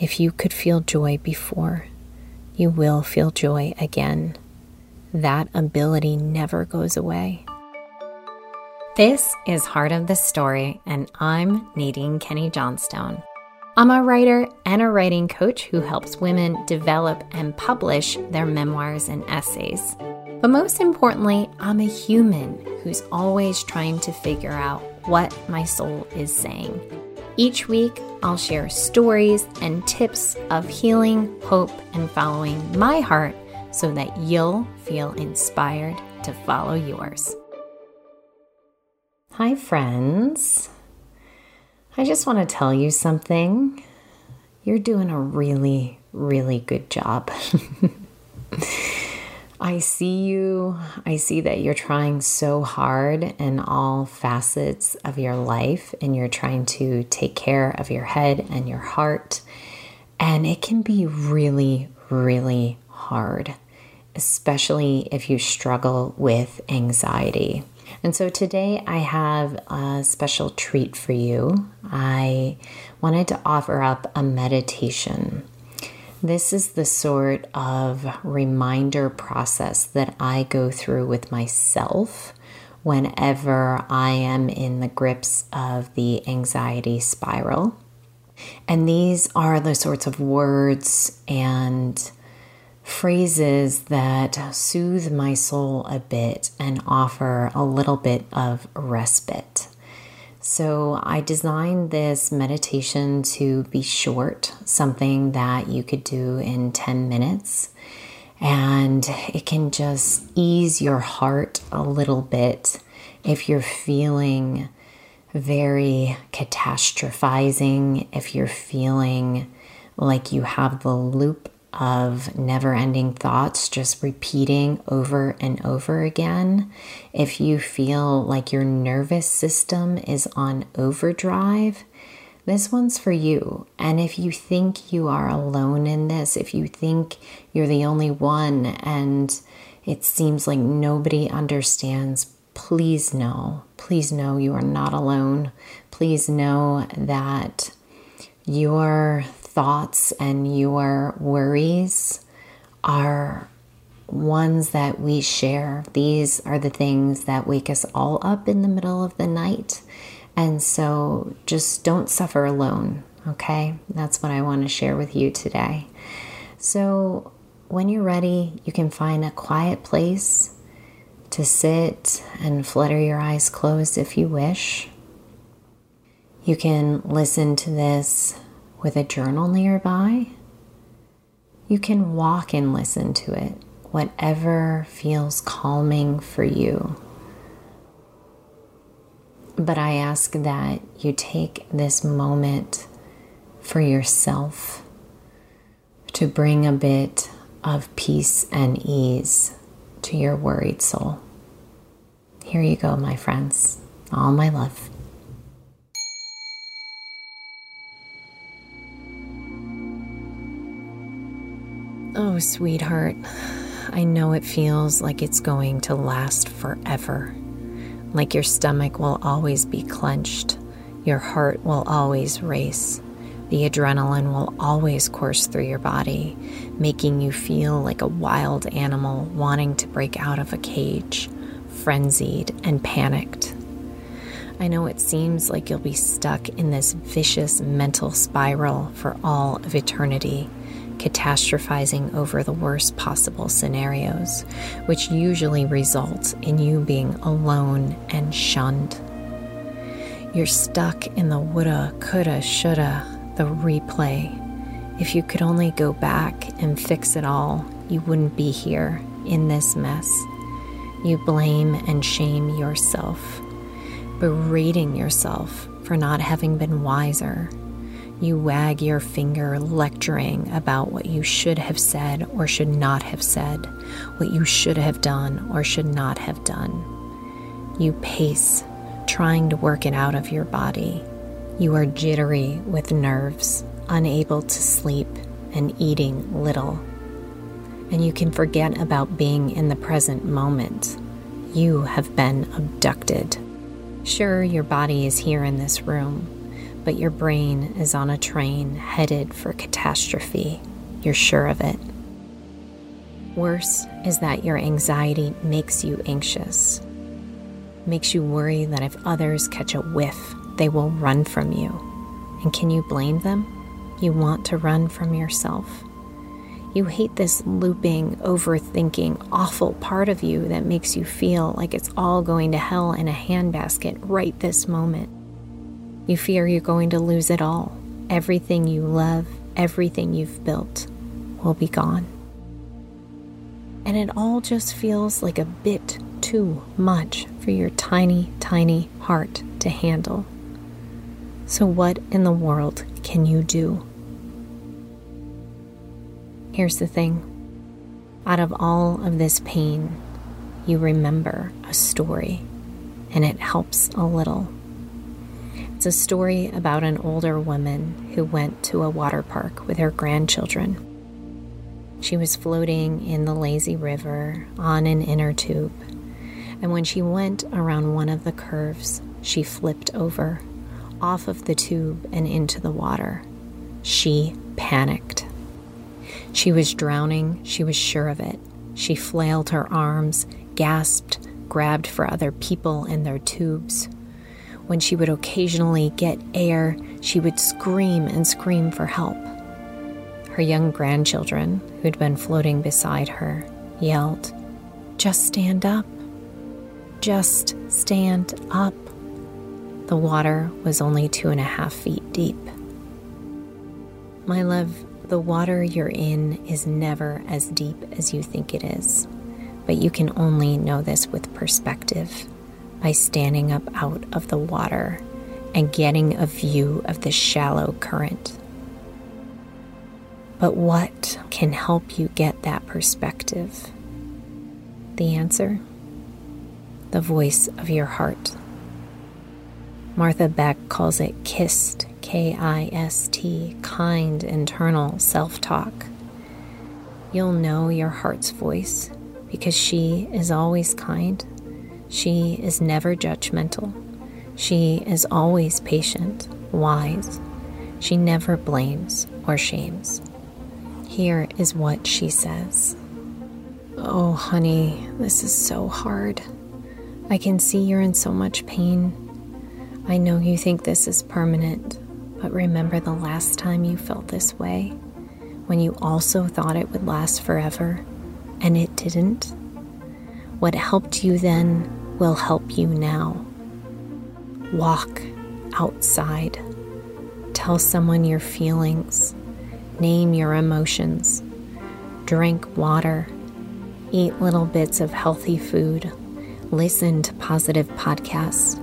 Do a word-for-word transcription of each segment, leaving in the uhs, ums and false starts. If you could feel joy before, you will feel joy again. That ability never goes away. This is Heart of the Story, and I'm Nadine Kenny Johnstone. I'm a writer and a writing coach who helps women develop and publish their memoirs and essays. But most importantly, I'm a human who's always trying to figure out what my soul is saying. Each week, I'll share stories and tips of healing, hope, and following my heart so that you'll feel inspired to follow yours. Hi, friends. I just want to tell you something. You're doing a really, really good job. I see you. I see that you're trying so hard in all facets of your life, and you're trying to take care of your head and your heart. And it can be really, really hard, especially if you struggle with anxiety. And so today I have a special treat for you. I wanted to offer up a meditation. This is the sort of reminder process that I go through with myself whenever I am in the grips of the anxiety spiral. And these are the sorts of words and phrases that soothe my soul a bit and offer a little bit of respite. So I designed this meditation to be short, something that you could do in ten minutes, and it can just ease your heart a little bit if you're feeling very catastrophizing, if you're feeling like you have the loop of never-ending thoughts just repeating over and over again. If you feel like your nervous system is on overdrive, this one's for you. And if you think you are alone in this, if you think you're the only one and it seems like nobody understands, please know, please know you are not alone. Please know that your thoughts and your worries are ones that we share. These are the things that wake us all up in the middle of the night. And so just don't suffer alone, okay? That's what I want to share with you today. So when you're ready, you can find a quiet place to sit and flutter your eyes closed if you wish. You can listen to this with a journal nearby. You can walk and listen to it, whatever feels calming for you. But I ask that you take this moment for yourself to bring a bit of peace and ease to your worried soul. Here you go, my friends. All my love. Oh, sweetheart, I know it feels like it's going to last forever. Like your stomach will always be clenched, your heart will always race, the adrenaline will always course through your body, making you feel like a wild animal wanting to break out of a cage, frenzied and panicked. I know it seems like you'll be stuck in this vicious mental spiral for all of eternity, catastrophizing over the worst possible scenarios, which usually result in you being alone and shunned. You're stuck in the woulda, coulda, shoulda, the replay. If you could only go back and fix it all, you wouldn't be here in this mess. You blame and shame yourself, berating yourself for not having been wiser. You wag your finger, lecturing about what you should have said or should not have said, what you should have done or should not have done. You pace, trying to work it out of your body. You are jittery with nerves, unable to sleep, and eating little. And you can forget about being in the present moment. You have been abducted. Sure, your body is here in this room, but your brain is on a train headed for catastrophe. You're sure of it. Worse is that your anxiety makes you anxious, makes you worry that if others catch a whiff, they will run from you. And can you blame them? You want to run from yourself. You hate this looping, overthinking, awful part of you that makes you feel like it's all going to hell in a handbasket right this moment. You fear you're going to lose it all. Everything you love, everything you've built will be gone. And it all just feels like a bit too much for your tiny, tiny heart to handle. So what in the world can you do? Here's the thing. Out of all of this pain, you remember a story, and it helps a little. It's a story about an older woman who went to a water park with her grandchildren. She was floating in the lazy river on an inner tube, and when she went around one of the curves, she flipped over, off of the tube and into the water. She panicked. She was drowning, she was sure of it. She flailed her arms, gasped, grabbed for other people and their tubes. When she would occasionally get air, she would scream and scream for help. Her young grandchildren, who'd been floating beside her, yelled, "Just stand up. Just stand up." The water was only two and a half feet deep. My love, the water you're in is never as deep as you think it is, but you can only know this with perspective by standing up out of the water and getting a view of the shallow current. But what can help you get that perspective? The answer? The voice of your heart. Martha Beck calls it KIST, K I S T, kind internal self-talk. You'll know your heart's voice because she is always kind. She is never judgmental. She is always patient, wise. She never blames or shames. Here is what she says. "Oh, honey, this is so hard. I can see you're in so much pain. I know you think this is permanent, but remember the last time you felt this way, when you also thought it would last forever, and it didn't? What helped you then will help you now. Walk outside. Tell someone your feelings. Name your emotions, drink water, eat little bits of healthy food, listen to positive podcasts,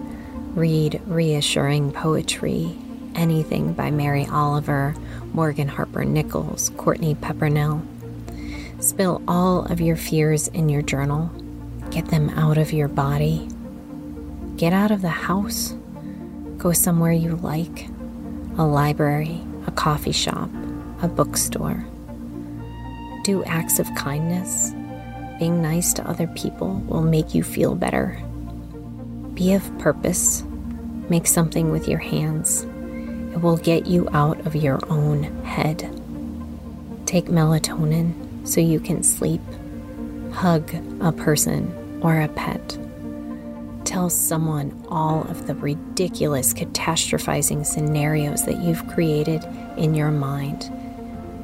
read reassuring poetry, anything by Mary Oliver, Morgan Harper Nichols, Courtney Peppernell. Spill all of your fears in your journal. Get them out of your body. Get out of the house. Go somewhere you like, a library, a coffee shop, a bookstore. Do acts of kindness. Being nice to other people will make you feel better. Be of purpose. Make something with your hands. It will get you out of your own head. Take melatonin so you can sleep. Hug a person or a pet. Tell someone all of the ridiculous catastrophizing scenarios that you've created in your mind,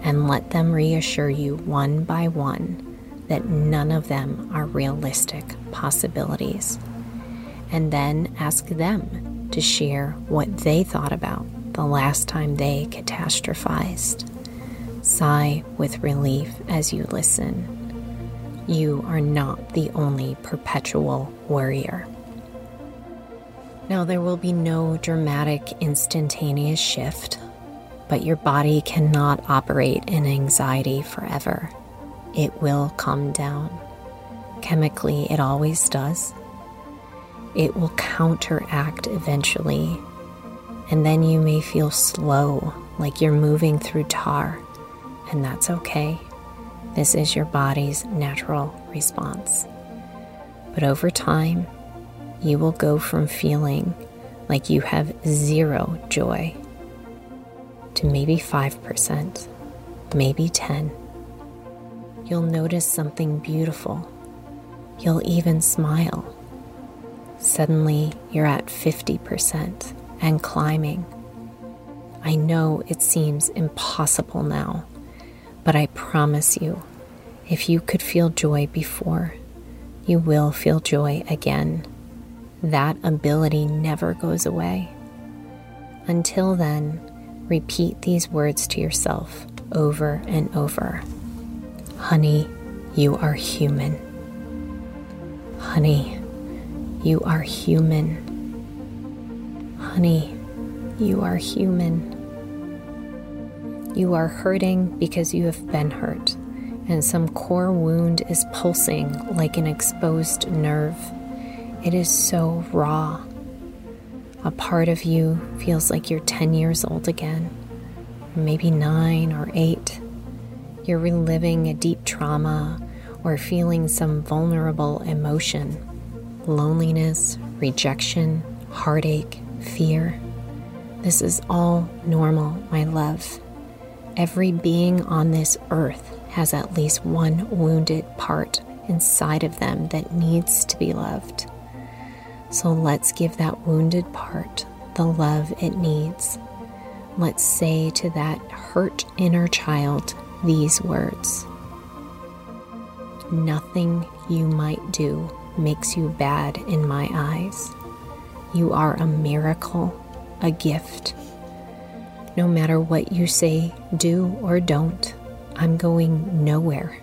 and let them reassure you one by one that none of them are realistic possibilities. And then ask them to share what they thought about the last time they catastrophized. Sigh with relief as you listen. You are not the only perpetual worrier. Now, there will be no dramatic, instantaneous shift, but your body cannot operate in anxiety forever. It will come down. Chemically, it always does. It will counteract eventually, and then you may feel slow, like you're moving through tar, and that's okay. This is your body's natural response. But over time, you will go from feeling like you have zero joy to maybe five percent, maybe ten. You'll notice something beautiful. You'll even smile. Suddenly, you're at fifty percent and climbing. I know it seems impossible now, but I promise you, if you could feel joy before, you will feel joy again. That ability never goes away. Until then, repeat these words to yourself over and over. Honey, you are human. Honey, you are human. Honey, you are human. You are hurting because you have been hurt, and some core wound is pulsing like an exposed nerve. It is so raw. A part of you feels like you're ten years old again, or maybe nine or eight. You're reliving a deep trauma or feeling some vulnerable emotion, loneliness, rejection, heartache, fear. This is all normal, my love. Every being on this earth has at least one wounded part inside of them that needs to be loved. So let's give that wounded part the love it needs. Let's say to that hurt inner child these words. Nothing you might do makes you bad in my eyes. You are a miracle, a gift. No matter what you say, do or don't, I'm going nowhere.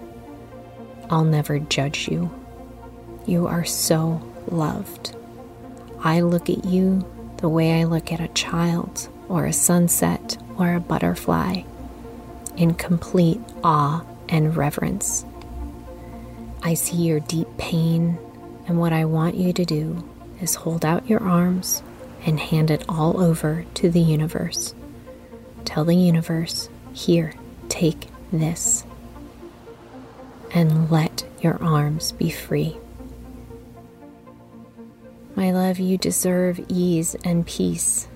I'll never judge you. You are so loved. I look at you the way I look at a child or a sunset or a butterfly, in complete awe and reverence. I see your deep pain, and what I want you to do is hold out your arms and hand it all over to the universe. Tell the universe, here, take this, and let your arms be free. My love, you deserve ease and peace.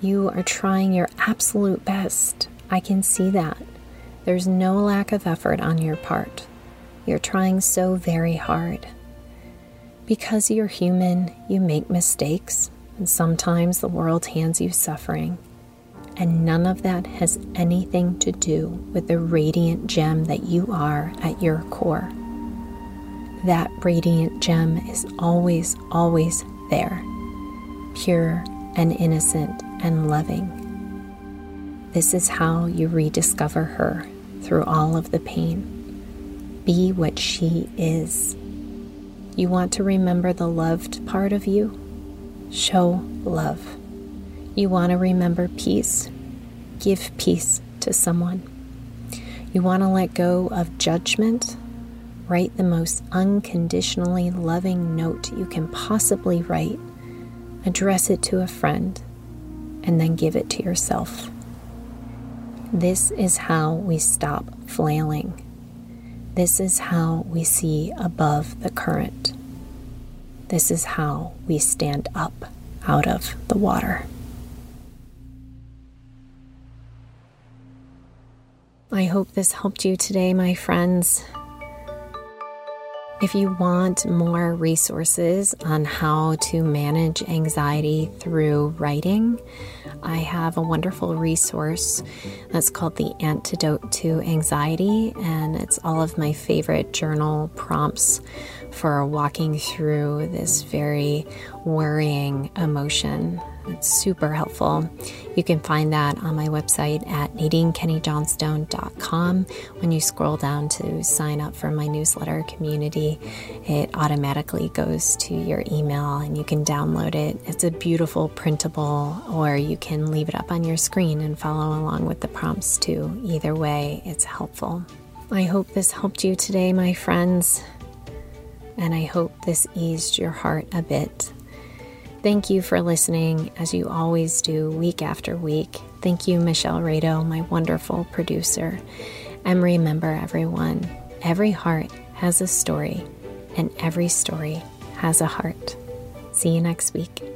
You are trying your absolute best. I can see that. There's no lack of effort on your part. You're trying so very hard. Because you're human, you make mistakes, and sometimes the world hands you suffering. And none of that has anything to do with the radiant gem that you are at your core. That radiant gem is always, always there, pure and innocent and loving. This is how you rediscover her through all of the pain. Be what she is. You want to remember the loved part of you? Show love. You want to remember peace? Give peace to someone. You want to let go of judgment? Write the most unconditionally loving note you can possibly write, address it to a friend, and then give it to yourself. This is how we stop flailing. This is how we see above the current. This is how we stand up out of the water. I hope this helped you today, my friends. If you want more resources on how to manage anxiety through writing, I have a wonderful resource that's called The Antidote to Anxiety, and it's all of my favorite journal prompts for walking through this very worrying emotion. It's super helpful. You can find that on my website at nadine kenny johnstone dot com. When you scroll down to sign up for my newsletter community, it automatically goes to your email and you can download it. It's a beautiful printable, or you can leave it up on your screen and follow along with the prompts too. Either way, it's helpful. I hope this helped you today, my friends, and I hope this eased your heart a bit. Thank you for listening, as you always do, week after week. Thank you, Michelle Rado, my wonderful producer. And remember, everyone, every heart has a story, and every story has a heart. See you next week.